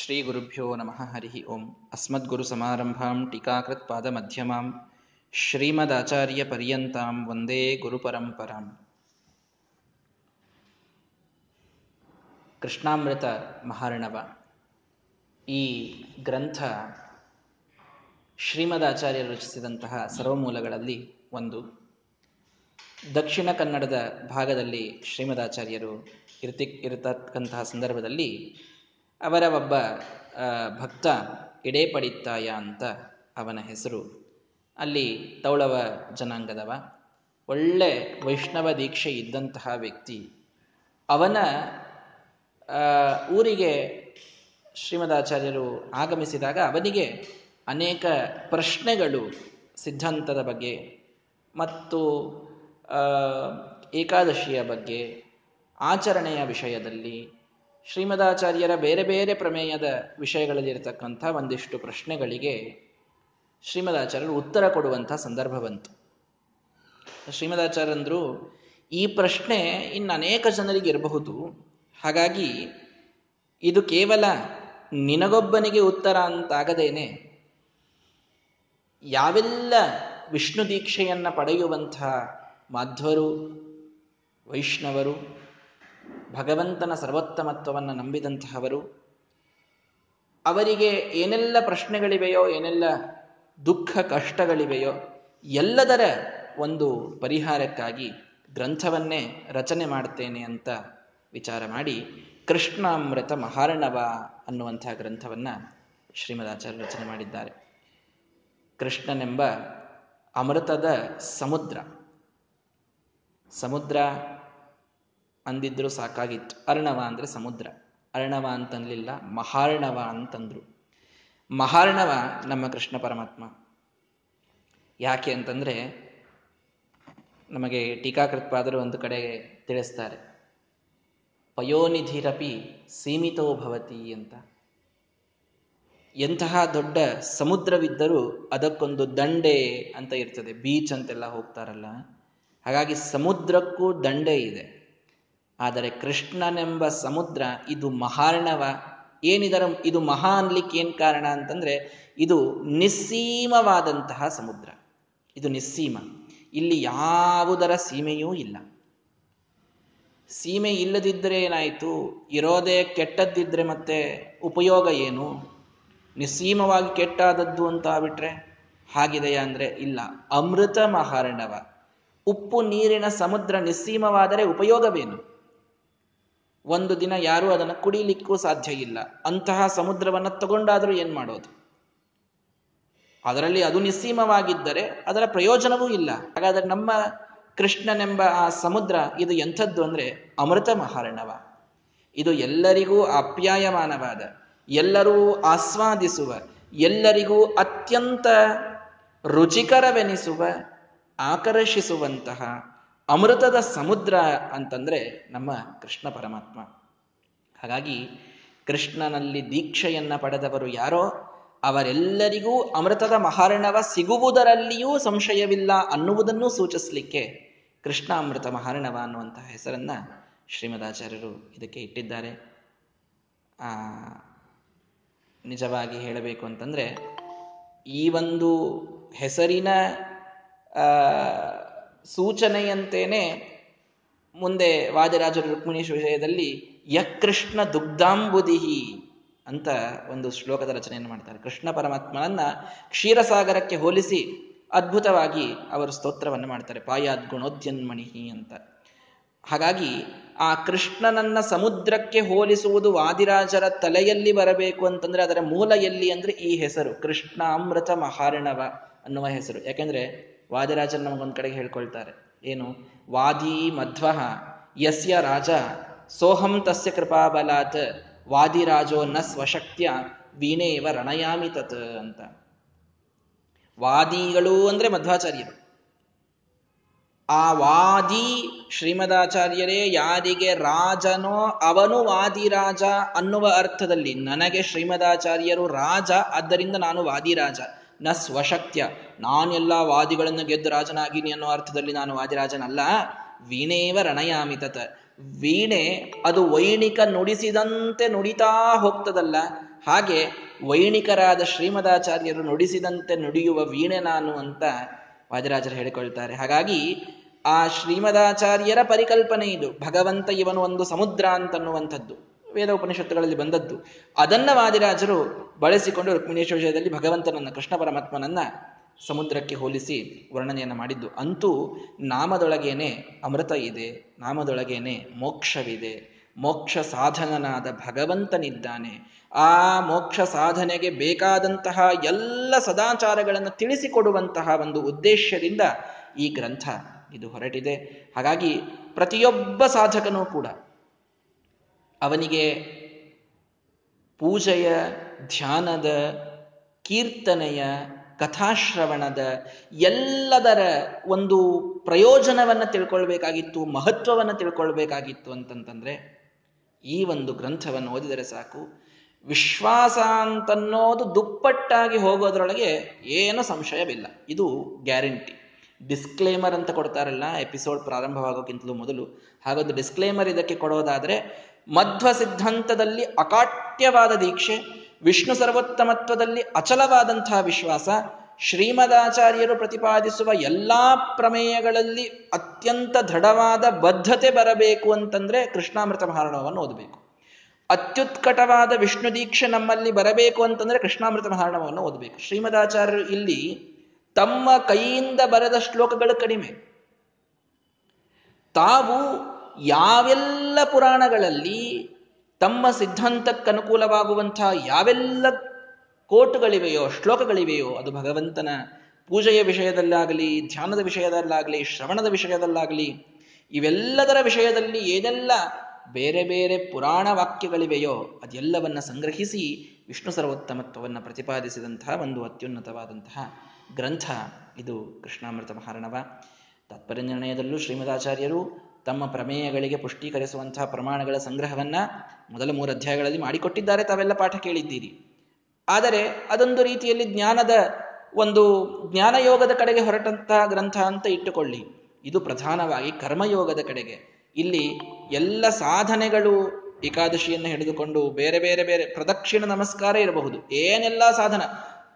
ಶ್ರೀ ಗುರುಭ್ಯೋ ನಮಃ ಹರಿಃ ಓಂ. ಅಸ್ಮದ್ಗುರು ಸಮಾರಂಭಾಂ ಟೀಕಾಕೃತ್ ಪಾದ ಮಧ್ಯಮಾಂ ಶ್ರೀಮದಾಚಾರ್ಯ ಪರ್ಯಂತಾಂ ವಂದೇ ಗುರು ಪರಂಪರಾಂ. ಕೃಷ್ಣಾಮೃತ ಮಹಾರ್ಣವ ಈ ಗ್ರಂಥ ಶ್ರೀಮದಾಚಾರ್ಯರು ರಚಿಸಿದಂತಹ ಸರ್ವಮೂಲಗಳಲ್ಲಿ ಒಂದು. ದಕ್ಷಿಣ ಕನ್ನಡದ ಭಾಗದಲ್ಲಿ ಶ್ರೀಮದಾಚಾರ್ಯರು ಇರತಕ್ಕಂತಹ ಸಂದರ್ಭದಲ್ಲಿ ಅವರ ಒಬ್ಬ ಭಕ್ತ ಎಡೆಪಡಿತ್ತಾಯ ಅಂತ ಅವನ ಹೆಸರು. ಅಲ್ಲಿ ತೌಳವ ಜನಾಂಗದವ, ಒಳ್ಳೆ ವೈಷ್ಣವ ದೀಕ್ಷೆ ಇದ್ದಂತಹ ವ್ಯಕ್ತಿ. ಅವನ ಊರಿಗೆ ಶ್ರೀಮದಾಚಾರ್ಯರು ಆಗಮಿಸಿದಾಗ ಅವನಿಗೆ ಅನೇಕ ಪ್ರಶ್ನೆಗಳು ಸಿದ್ಧಾಂತದ ಬಗ್ಗೆ ಮತ್ತು ಏಕಾದಶಿಯ ಬಗ್ಗೆ, ಆಚರಣೆಯ ವಿಷಯದಲ್ಲಿ, ಶ್ರೀಮದಾಚಾರ್ಯರ ಬೇರೆ ಬೇರೆ ಪ್ರಮೇಯದ ವಿಷಯಗಳಲ್ಲಿರ್ತಕ್ಕಂಥ ಒಂದಿಷ್ಟು ಪ್ರಶ್ನೆಗಳಿಗೆ ಶ್ರೀಮದಾಚಾರ್ಯರು ಉತ್ತರ ಕೊಡುವಂಥ ಸಂದರ್ಭ ಬಂತು. ಶ್ರೀಮದಾಚಾರ್ಯರಂದ್ರು, ಈ ಪ್ರಶ್ನೆ ಇನ್ನು ಅನೇಕ ಜನರಿಗೆ ಇರಬಹುದು, ಹಾಗಾಗಿ ಇದು ಕೇವಲ ನಿನಗೊಬ್ಬನಿಗೆ ಉತ್ತರ ಅಂತಾಗದೇನೆ ಯಾವೆಲ್ಲ ವಿಷ್ಣು ದೀಕ್ಷೆಯನ್ನು ಪಡೆಯುವಂಥ ಮಾಧ್ವರು, ವೈಷ್ಣವರು, ಭಗವಂತನ ಸರ್ವೋತ್ತಮತ್ವವನ್ನು ನಂಬಿದಂತಹವರು, ಅವರಿಗೆ ಏನೆಲ್ಲ ಪ್ರಶ್ನೆಗಳಿವೆಯೋ, ಏನೆಲ್ಲ ದುಃಖ ಕಷ್ಟಗಳಿವೆಯೋ ಎಲ್ಲದರ ಒಂದು ಪರಿಹಾರಕ್ಕಾಗಿ ಗ್ರಂಥವನ್ನೇ ರಚನೆ ಮಾಡ್ತೇನೆ ಅಂತ ವಿಚಾರ ಮಾಡಿ ಕೃಷ್ಣಾಮೃತ ಮಹಾರ್ಣವ ಅನ್ನುವಂಥ ಗ್ರಂಥವನ್ನು ಶ್ರೀಮದಾಚಾರ್ಯರು ರಚನೆ ಮಾಡಿದ್ದಾರೆ. ಕೃಷ್ಣನೆಂಬ ಅಮೃತದ ಸಮುದ್ರ ಅಂದಿದ್ರು ಸಾಕಾಗಿತ್ತು. ಅರ್ಣವ ಅಂದರೆ ಸಮುದ್ರ, ಅರ್ಣವ ಅಂತನ್ಲಿಲ್ಲ, ಮಹಾರ್ಣವ ಅಂತಂದ್ರು. ಮಹಾರ್ಣವ ನಮ್ಮ ಕೃಷ್ಣ ಪರಮಾತ್ಮ. ಯಾಕೆ ಅಂತಂದರೆ ನಮಗೆ ಟೀಕಾಕೃತ್ಪಾದರು ಒಂದು ಕಡೆ ತಿಳಿಸ್ತಾರೆ, ಪಯೋನಿಧಿರಪಿ ಸೀಮಿತೋ ಭವತಿ ಅಂತ. ಎಂತಹ ದೊಡ್ಡ ಸಮುದ್ರವಿದ್ದರೂ ಅದಕ್ಕೊಂದು ದಂಡೆ ಅಂತ ಇರ್ತದೆ, ಬೀಚ್ ಅಂತೆಲ್ಲ ಹೋಗ್ತಾರಲ್ಲ, ಹಾಗಾಗಿ ಸಮುದ್ರಕ್ಕೂ ದಂಡೆ ಇದೆ. ಆದರೆ ಕೃಷ್ಣನೆಂಬ ಸಮುದ್ರ ಇದು ಮಹಾರ್ಣವ. ಏನಿದರ ಇದು ಮಹಾ ಅನ್ಲಿಕ್ಕೆ ಏನು ಕಾರಣ ಅಂತಂದರೆ ಇದು ನಿಸ್ಸೀಮವಾದಂತಹ ಸಮುದ್ರ, ಇದು ನಿಸ್ಸೀಮ, ಇಲ್ಲಿ ಯಾವುದರ ಸೀಮೆಯೂ ಇಲ್ಲ. ಸೀಮೆ ಇಲ್ಲದಿದ್ದರೆ ಏನಾಯಿತು, ಇರೋದೇ ಕೆಟ್ಟದ್ದಿದ್ರೆ ಮತ್ತೆ ಉಪಯೋಗ ಏನು? ನಿಸ್ಸೀಮವಾಗಿ ಕೆಟ್ಟಾದದ್ದು ಅಂತ ಬಿಟ್ರೆ ಹಾಗಿದೆಯಾ ಅಂದರೆ ಇಲ್ಲ. ಅಮೃತ ಮಹಾರ್ಣವ, ಉಪ್ಪು ನೀರಿನ ಸಮುದ್ರ ನಿಸ್ಸೀಮವಾದರೆ ಉಪಯೋಗವೇನು? ಒಂದು ದಿನ ಯಾರೂ ಅದನ್ನು ಕುಡಿಲಿಕ್ಕೂ ಸಾಧ್ಯ ಇಲ್ಲ. ಅಂತಹ ಸಮುದ್ರವನ್ನು ತಗೊಂಡಾದರೂ ಏನು ಮಾಡೋದು? ಅದರಲ್ಲಿ ಅದು ನಿಸ್ಸೀಮವಾಗಿದ್ದರೆ ಅದರ ಪ್ರಯೋಜನವೂ ಇಲ್ಲ. ಹಾಗಾದರೆ ನಮ್ಮ ಕೃಷ್ಣನೆಂಬ ಆ ಸಮುದ್ರ ಇದು ಎಂಥದ್ದು ಅಂದರೆ ಅಮೃತ ಮಹಾರ್ಣವ. ಇದು ಎಲ್ಲರಿಗೂ ಆಪ್ಯಾಯಮಾನವಾದ, ಎಲ್ಲರೂ ಆಸ್ವಾದಿಸುವ, ಎಲ್ಲರಿಗೂ ಅತ್ಯಂತ ರುಚಿಕರವೆನಿಸುವ, ಆಕರ್ಷಿಸುವಂತಹ ಅಮೃತದ ಸಮುದ್ರ ಅಂತಂದರೆ ನಮ್ಮ ಕೃಷ್ಣ ಪರಮಾತ್ಮ. ಹಾಗಾಗಿ ಕೃಷ್ಣನಲ್ಲಿ ದೀಕ್ಷೆಯನ್ನು ಪಡೆದವರು ಯಾರೋ ಅವರೆಲ್ಲರಿಗೂ ಅಮೃತದ ಮಹಾರ್ಣವ ಸಿಗುವುದರಲ್ಲಿಯೂ ಸಂಶಯವಿಲ್ಲ ಅನ್ನುವುದನ್ನು ಸೂಚಿಸಲಿಕ್ಕೆ ಕೃಷ್ಣಾಮೃತ ಮಹಾರ್ಣವ ಅನ್ನುವಂತಹ ಹೆಸರನ್ನು ಶ್ರೀಮದಾಚಾರ್ಯರು ಇದಕ್ಕೆ ಇಟ್ಟಿದ್ದಾರೆ. ನಿಜವಾಗಿ ಹೇಳಬೇಕು ಅಂತಂದರೆ ಈ ಒಂದು ಹೆಸರಿನ ಸೂಚನೆಯಂತೇನೆ ಮುಂದೆ ವಾದಿರಾಜರು ರುಕ್ಮಿಣೀಶ್ ವಿಷಯದಲ್ಲಿ ಯಕ್ರೃಷ್ಣ ದುಗ್ಧಾಂಬುದಿಹಿ ಅಂತ ಒಂದು ಶ್ಲೋಕದ ರಚನೆಯನ್ನು ಮಾಡ್ತಾರೆ. ಕೃಷ್ಣ ಪರಮಾತ್ಮನನ್ನ ಕ್ಷೀರಸಾಗರಕ್ಕೆ ಹೋಲಿಸಿ ಅದ್ಭುತವಾಗಿ ಅವರು ಸ್ತೋತ್ರವನ್ನು ಮಾಡ್ತಾರೆ, ಪಾಯಾದ್ ಗುಣೋದ್ಯನ್ಮಣಿಹಿ ಅಂತ. ಹಾಗಾಗಿ ಆ ಕೃಷ್ಣನನ್ನ ಸಮುದ್ರಕ್ಕೆ ಹೋಲಿಸುವುದು ವಾದಿರಾಜರ ತಲೆಯಲ್ಲಿ ಬರಬೇಕು ಅಂತಂದ್ರೆ ಅದರ ಮೂಲ ಎಲ್ಲಿ ಅಂದರೆ ಈ ಹೆಸರು ಕೃಷ್ಣ ಅಮೃತ ಮಹಾರ್ಣವ ಅನ್ನುವ ಹೆಸರು. ಯಾಕೆಂದ್ರೆ ವಾದಿರಾಜರು ನಮಗೊಂದು ಕಡೆಗೆ ಹೇಳ್ಕೊಳ್ತಾರೆ, ಏನು ವಾದಿ ಮಧ್ವ ಯಸ್ಯ ರಾಜ ಸೋಹಂ ತಸ್ಯ ಕೃಪಾಬಲಾತ್ ವಾದಿರಾಜೋ ನ ಸ್ವಶಕ್ತ್ಯ ವೀಣೇವ ರಣಯಾಮಿ ತತ್ ಅಂತ. ವಾದಿಗಳು ಅಂದರೆ ಮಧ್ವಾಚಾರ್ಯರು. ಆ ವಾದಿ ಶ್ರೀಮದಾಚಾರ್ಯರೇ ಯಾರಿಗೆ ರಾಜನೋ ಅವನು ವಾದಿರಾಜ ಅನ್ನುವ ಅರ್ಥದಲ್ಲಿ ನನಗೆ ಶ್ರೀಮದಾಚಾರ್ಯರು ರಾಜ, ಆದ್ದರಿಂದ ನಾನು ವಾದಿರಾಜ. ನ ಸ್ವಶಕ್ತ್ಯ, ನಾನೆಲ್ಲ ವಾದಿಗಳನ್ನು ಗೆದ್ದು ರಾಜನಾಗಿನಿ ಅನ್ನೋ ಅರ್ಥದಲ್ಲಿ ನಾನು ವಾದಿರಾಜನಲ್ಲ. ವೀಣೇವ ರಣಯಾಮಿ ತತ್, ವೀಣೆ ಅದು ವೈಣಿಕ ನುಡಿಸಿದಂತೆ ನುಡಿತಾ ಹೋಗ್ತದಲ್ಲ, ಹಾಗೆ ವೈಣಿಕರಾದ ಶ್ರೀಮದಾಚಾರ್ಯರು ನುಡಿಸಿದಂತೆ ನುಡಿಯುವ ವೀಣೆ ನಾನು ಅಂತ ವಾದಿರಾಜರು ಹೇಳಿಕೊಳ್ತಾರೆ. ಹಾಗಾಗಿ ಆ ಶ್ರೀಮದಾಚಾರ್ಯರ ಪರಿಕಲ್ಪನೆ ಇದು. ಭಗವಂತ ಇವನು ಒಂದು ಸಮುದ್ರ ಅಂತನ್ನುವಂಥದ್ದು ವೇದ ಉಪನಿಷತ್ತುಗಳಲ್ಲಿ ಬಂದದ್ದು. ಅದನ್ನ ವಾದಿರಾಜರು ಬಳಸಿಕೊಂಡು ರುಕ್ಮಿಣೇಶ್ವರ ವಿಷಯದಲ್ಲಿ ಭಗವಂತನನ್ನ, ಕೃಷ್ಣ ಪರಮಾತ್ಮನನ್ನ ಸಮುದ್ರಕ್ಕೆ ಹೋಲಿಸಿ ವರ್ಣನೆಯನ್ನು ಮಾಡಿದ್ದು. ಅಂತೂ ನಾಮದೊಳಗೇನೆ ಅಮೃತ ಇದೆ, ನಾಮದೊಳಗೇನೆ ಮೋಕ್ಷವಿದೆ, ಮೋಕ್ಷ ಸಾಧನನಾದ ಭಗವಂತನಿದ್ದಾನೆ. ಆ ಮೋಕ್ಷ ಸಾಧನೆಗೆ ಬೇಕಾದಂತಹ ಎಲ್ಲ ಸದಾಚಾರಗಳನ್ನು ತಿಳಿಸಿಕೊಡುವಂತಹ ಒಂದು ಉದ್ದೇಶದಿಂದ ಈ ಗ್ರಂಥ ಇದು ಹೊರಟಿದೆ. ಹಾಗಾಗಿ ಪ್ರತಿಯೊಬ್ಬ ಸಾಧಕನೂ ಕೂಡ ಅವನಿಗೆ ಪೂಜೆಯ, ಧ್ಯಾನದ, ಕೀರ್ತನೆಯ, ಕಥಾಶ್ರವಣದ ಎಲ್ಲದರ ಒಂದು ಪ್ರಯೋಜನವನ್ನು ತಿಳ್ಕೊಳ್ಬೇಕಾಗಿತ್ತು, ಮಹತ್ವವನ್ನು ತಿಳ್ಕೊಳ್ಬೇಕಾಗಿತ್ತು ಅಂತಂತಂದರೆ ಈ ಒಂದು ಗ್ರಂಥವನ್ನು ಓದಿದರೆ ಸಾಕು. ವಿಶ್ವಾಸ ಅಂತನ್ನೋದು ದುಪ್ಪಟ್ಟಾಗಿ ಹೋಗೋದ್ರೊಳಗೆ ಏನೂ ಸಂಶಯವಿಲ್ಲ, ಇದು ಗ್ಯಾರಂಟಿ. ಡಿಸ್ಕ್ಲೇಮರ್ ಅಂತ ಕೊಡ್ತಾರಲ್ಲ ಎಪಿಸೋಡ್ ಪ್ರಾರಂಭವಾಗೋಕ್ಕಿಂತಲೂ ಮೊದಲು, ಹಾಗೊಂದು ಡಿಸ್ಕ್ಲೇಮರ್ ಇದಕ್ಕೆ ಕೊಡೋದಾದರೆ, ಮಧ್ವ ಸಿದ್ಧಾಂತದಲ್ಲಿ ಅಕಾಟ್ಯವಾದ ದೀಕ್ಷೆ, ವಿಷ್ಣು ಸರ್ವೋತ್ತಮತ್ವದಲ್ಲಿ ಅಚಲವಾದಂತಹ ವಿಶ್ವಾಸ, ಶ್ರೀಮದಾಚಾರ್ಯರು ಪ್ರತಿಪಾದಿಸುವ ಎಲ್ಲ ಪ್ರಮೇಯಗಳಲ್ಲಿ ಅತ್ಯಂತ ದೃಢವಾದ ಬದ್ಧತೆ ಬರಬೇಕು ಅಂತಂದರೆ ಕೃಷ್ಣಾಮೃತ ಮಹಾರ್ಣವವನ್ನು ಓದಬೇಕು. ಅತ್ಯುತ್ಕಟವಾದ ವಿಷ್ಣು ದೀಕ್ಷೆ ನಮ್ಮಲ್ಲಿ ಬರಬೇಕು ಅಂತಂದರೆ ಕೃಷ್ಣಾಮೃತ ಮಹಾರ್ಣವವನ್ನು ಓದಬೇಕು. ಶ್ರೀಮದಾಚಾರ್ಯರು ಇಲ್ಲಿ ತಮ್ಮ ಕೈಯಿಂದ ಬರೆದ ಶ್ಲೋಕಗಳು ಕಡಿಮೆ. ತಾವು ಯಾವೆಲ್ಲ ಪುರಾಣಗಳಲ್ಲಿ ತಮ್ಮ ಸಿದ್ಧಾಂತಕ್ಕನುಕೂಲವಾಗುವಂತಹ ಯಾವೆಲ್ಲ ಕೋಟುಗಳಿವೆಯೋ, ಶ್ಲೋಕಗಳಿವೆಯೋ, ಅದು ಭಗವಂತನ ಪೂಜೆಯ ವಿಷಯದಲ್ಲಾಗಲಿ, ಧ್ಯಾನದ ವಿಷಯದಲ್ಲಾಗಲಿ, ಶ್ರವಣದ ವಿಷಯದಲ್ಲಾಗಲಿ, ಇವೆಲ್ಲದರ ವಿಷಯದಲ್ಲಿ ಏನೆಲ್ಲ ಬೇರೆ ಬೇರೆ ಪುರಾಣ ವಾಕ್ಯಗಳಿವೆಯೋ ಅದೆಲ್ಲವನ್ನ ಸಂಗ್ರಹಿಸಿ ವಿಷ್ಣು ಸರ್ವೋತ್ತಮತ್ವವನ್ನು ಪ್ರತಿಪಾದಿಸಿದಂತಹ ಒಂದು ಅತ್ಯುನ್ನತವಾದಂತಹ ಗ್ರಂಥ ಇದು ಕೃಷ್ಣಾಮೃತ ಮಹಾರ್ಣವ. ತಾತ್ಪರ್ಯ ನಿರ್ಣಯದಲ್ಲೂ ಶ್ರೀಮದಾಚಾರ್ಯರು ತಮ್ಮ ಪ್ರಮೇಯಗಳಿಗೆ ಪುಷ್ಟೀಕರಿಸುವಂತಹ ಪ್ರಮಾಣಗಳ ಸಂಗ್ರಹವನ್ನ ಮೊದಲ 3 ಅಧ್ಯಾಯಗಳಲ್ಲಿ ಮಾಡಿಕೊಟ್ಟಿದ್ದಾರೆ. ತಾವೆಲ್ಲ ಪಾಠ ಕೇಳಿದ್ದೀರಿ. ಆದರೆ ಅದೊಂದು ರೀತಿಯಲ್ಲಿ ಜ್ಞಾನದ ಒಂದು ಜ್ಞಾನಯೋಗದ ಕಡೆಗೆ ಹೊರಟಂತಹ ಗ್ರಂಥ ಅಂತ ಇಟ್ಟುಕೊಳ್ಳಿ. ಇದು ಪ್ರಧಾನವಾಗಿ ಕರ್ಮಯೋಗದ ಕಡೆಗೆ. ಇಲ್ಲಿ ಎಲ್ಲ ಸಾಧನೆಗಳು, ಏಕಾದಶಿಯನ್ನು ಹಿಡಿದುಕೊಂಡು ಬೇರೆ ಬೇರೆ ಬೇರೆ ಪ್ರದಕ್ಷಿಣ ನಮಸ್ಕಾರ ಇರಬಹುದು, ಏನೆಲ್ಲ ಸಾಧನ.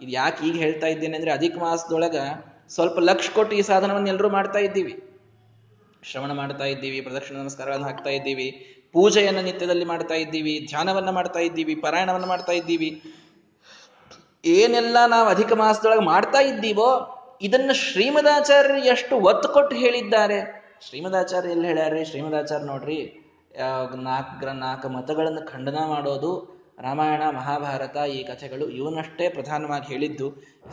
ಇದು ಯಾಕೆ ಈಗ ಹೇಳ್ತಾ ಇದ್ದೇನೆ ಅಂದರೆ, ಅಧಿಕ ಮಾಸದೊಳಗ ಸ್ವಲ್ಪ ಲಕ್ಷ ಕೊಟ್ಟು ಈ ಸಾಧನವನ್ನು ಎಲ್ಲರೂ ಮಾಡ್ತಾ ಇದ್ದೀವಿ. ಶ್ರವಣ ಮಾಡ್ತಾ ಇದ್ದೀವಿ, ಪ್ರದಕ್ಷಿಣ ನಮಸ್ಕಾರಗಳನ್ನು ಹಾಕ್ತಾ ಇದ್ದೀವಿ, ಪೂಜೆಯನ್ನು ನಿತ್ಯದಲ್ಲಿ ಮಾಡ್ತಾ ಇದ್ದೀವಿ, ಧ್ಯಾನವನ್ನು ಮಾಡ್ತಾ ಇದ್ದೀವಿ, ಪಾರಾಯಣವನ್ನು ಮಾಡ್ತಾ ಇದ್ದೀವಿ. ಏನೆಲ್ಲ ನಾವು ಅಧಿಕ ಮಾಸದೊಳಗೆ ಮಾಡ್ತಾ ಇದ್ದೀವೋ ಇದನ್ನು ಶ್ರೀಮದಾಚಾರ್ಯರು ಎಷ್ಟು ಒತ್ತು ಕೊಟ್ಟು ಹೇಳಿದ್ದಾರೆ. ಶ್ರೀಮದಾಚಾರ್ಯ ಎಲ್ಲಿ ಹೇಳ್ಯಾರ್ರಿ? ಶ್ರೀಮದಾಚಾರ್ಯ ನೋಡ್ರಿ, ನಾಲ್ಕು ಮತಗಳನ್ನು ಖಂಡನ ಮಾಡೋದು, ರಾಮಾಯಣ ಮಹಾಭಾರತ ಈ ಕಥೆಗಳು ಇವನಷ್ಟೇ ಪ್ರಧಾನವಾಗಿ ಹೇಳಿದ್ದು.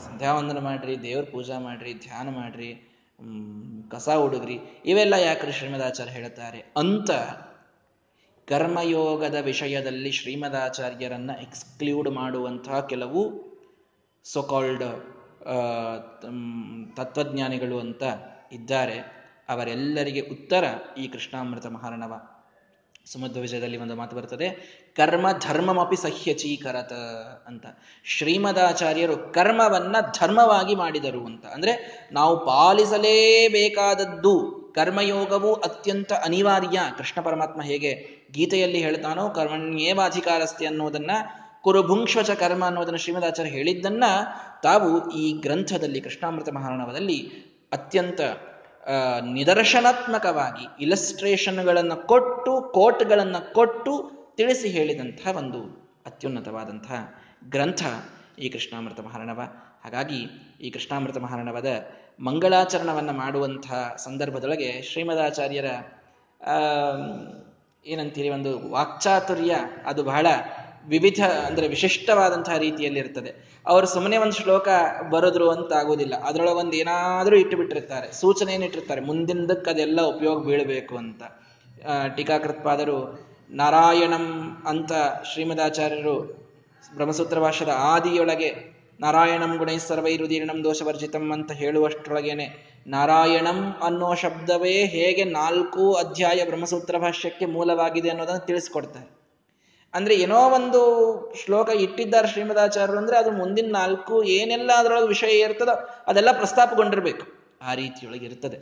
ಸಂಧ್ಯಾ ವಂದನ ಮಾಡ್ರಿ, ದೇವ್ರ ಪೂಜಾ ಮಾಡ್ರಿ, ಧ್ಯಾನ ಮಾಡ್ರಿ, ಕಸ ಹುಡುಗ್ರಿ, ಇವೆಲ್ಲ ಯಾಕ್ರಿ ಶ್ರೀಮದಾಚಾರ್ಯ ಹೇಳ್ತಾರೆ ಅಂತ ಕರ್ಮಯೋಗದ ವಿಷಯದಲ್ಲಿ ಶ್ರೀಮದಾಚಾರ್ಯರನ್ನ ಎಕ್ಸ್ಕ್ಲೂಡ್ ಮಾಡುವಂತಹ ಕೆಲವು ಸೋಕಾಲ್ಡ್ ತತ್ವಜ್ಞಾನಿಗಳು ಅಂತ ಇದ್ದಾರೆ. ಅವರೆಲ್ಲರಿಗೆ ಉತ್ತರ ಈ ಕೃಷ್ಣಾಮೃತ ಮಹಾರ್ಣವ. ಸುಮಧ್ವ ವಿಜಯದಲ್ಲಿ ಒಂದು ಮಾತು ಬರ್ತದೆ, ಕರ್ಮ ಧರ್ಮಮಪಿ ಸಹ್ಯಚೀಕರತ ಅಂತ. ಶ್ರೀಮದಾಚಾರ್ಯರು ಕರ್ಮವನ್ನ ಧರ್ಮವಾಗಿ ಮಾಡಿದರು ಅಂತ. ಅಂದ್ರೆ ನಾವು ಪಾಲಿಸಲೇಬೇಕಾದದ್ದು ಕರ್ಮಯೋಗವು ಅತ್ಯಂತ ಅನಿವಾರ್ಯ. ಕೃಷ್ಣ ಪರಮಾತ್ಮ ಹೇಗೆ ಗೀತೆಯಲ್ಲಿ ಹೇಳ್ತಾನೋ ಕರ್ಮಣ್ಯೇವಾಧಿಕಾರಸ್ಥೆ ಅನ್ನೋದನ್ನ, ಕುರುಭುಂಕ್ಷಚ ಕರ್ಮ ಅನ್ನೋದನ್ನ ಶ್ರೀಮದಾಚಾರ್ಯ ಹೇಳಿದ್ದನ್ನ ತಾವು ಈ ಗ್ರಂಥದಲ್ಲಿ ಕೃಷ್ಣಾಮೃತ ಮಹಾರ್ಣವದಲ್ಲಿ ಅತ್ಯಂತ ನಿದರ್ಶನಾತ್ಮಕವಾಗಿ ಇಲಸ್ಟ್ರೇಷನ್ಗಳನ್ನು ಕೊಟ್ಟು, ಕೋಟ್ಗಳನ್ನು ಕೊಟ್ಟು ತಿಳಿಸಿ ಹೇಳಿದಂತಹ ಒಂದು ಅತ್ಯುನ್ನತವಾದಂತಹ ಗ್ರಂಥ ಈ ಕೃಷ್ಣಾಮೃತ ಮಹಾರ್ಣವ. ಹಾಗಾಗಿ ಈ ಕೃಷ್ಣಾಮೃತ ಮಹಾರ್ಣವದ ಮಂಗಳಾಚರಣವನ್ನು ಮಾಡುವಂತಹ ಸಂದರ್ಭದೊಳಗೆ ಶ್ರೀಮದಾಚಾರ್ಯರ ಏನಂತೀರಿ ಒಂದು ವಾಕ್ಚಾತುರ್ಯ, ಅದು ಬಹಳ ವಿವಿಧ ಅಂದರೆ ವಿಶಿಷ್ಟವಾದಂತಹ ರೀತಿಯಲ್ಲಿರ್ತದೆ. ಅವರು ಸುಮ್ಮನೆ ಒಂದು ಶ್ಲೋಕ ಬರೆದ್ರು ಅಂತ ಆಗೋದಿಲ್ಲ. ಅದರೊಳಗೆ ಒಂದು ಏನಾದರೂ ಇಟ್ಟು ಬಿಟ್ಟಿರ್ತಾರೆ, ಸೂಚನೆಯನ್ನು ಇಟ್ಟಿರ್ತಾರೆ, ಮುಂದಿನದಕ್ಕೆ ಅದೆಲ್ಲ ಉಪಯೋಗ ಬೀಳಬೇಕು ಅಂತ. ಟೀಕಾಕೃತ್ಪಾದರು ನಾರಾಯಣಂ ಅಂತ ಶ್ರೀಮದಾಚಾರ್ಯರು ಬ್ರಹ್ಮಸೂತ್ರ ಭಾಷದ ಆದಿಯೊಳಗೆ ನಾರಾಯಣಂ ಗುಣೈ ಸರ್ವೈ ರುದೀರ್ಣಂ ದೋಷವರ್ಜಿತಂ ಅಂತ ಹೇಳುವಷ್ಟರೊಳಗೇನೆ ನಾರಾಯಣಂ ಅನ್ನೋ ಶಬ್ದವೇ ಹೇಗೆ 4 ಅಧ್ಯಾಯ ಬ್ರಹ್ಮಸೂತ್ರ ಭಾಷ್ಯಕ್ಕೆ ಮೂಲವಾಗಿದೆ ಅನ್ನೋದನ್ನು ತಿಳಿಸ್ಕೊಡ್ತಾರೆ. ಅಂದ್ರೆ ಏನೋ ಒಂದು ಶ್ಲೋಕ ಇಟ್ಟಿದ್ದಾರೆ ಶ್ರೀಮದಾಚಾರ್ಯರು ಅಂದ್ರೆ ಅದು ಮುಂದಿನ 4 ಏನೆಲ್ಲ ಅದರೊಳಗೆ ವಿಷಯ ಇರ್ತದೋ ಅದೆಲ್ಲ ಪ್ರಸ್ತಾಪಗೊಂಡಿರ್ಬೇಕು, ಆ ರೀತಿಯೊಳಗೆ ಇರ್ತದೆ.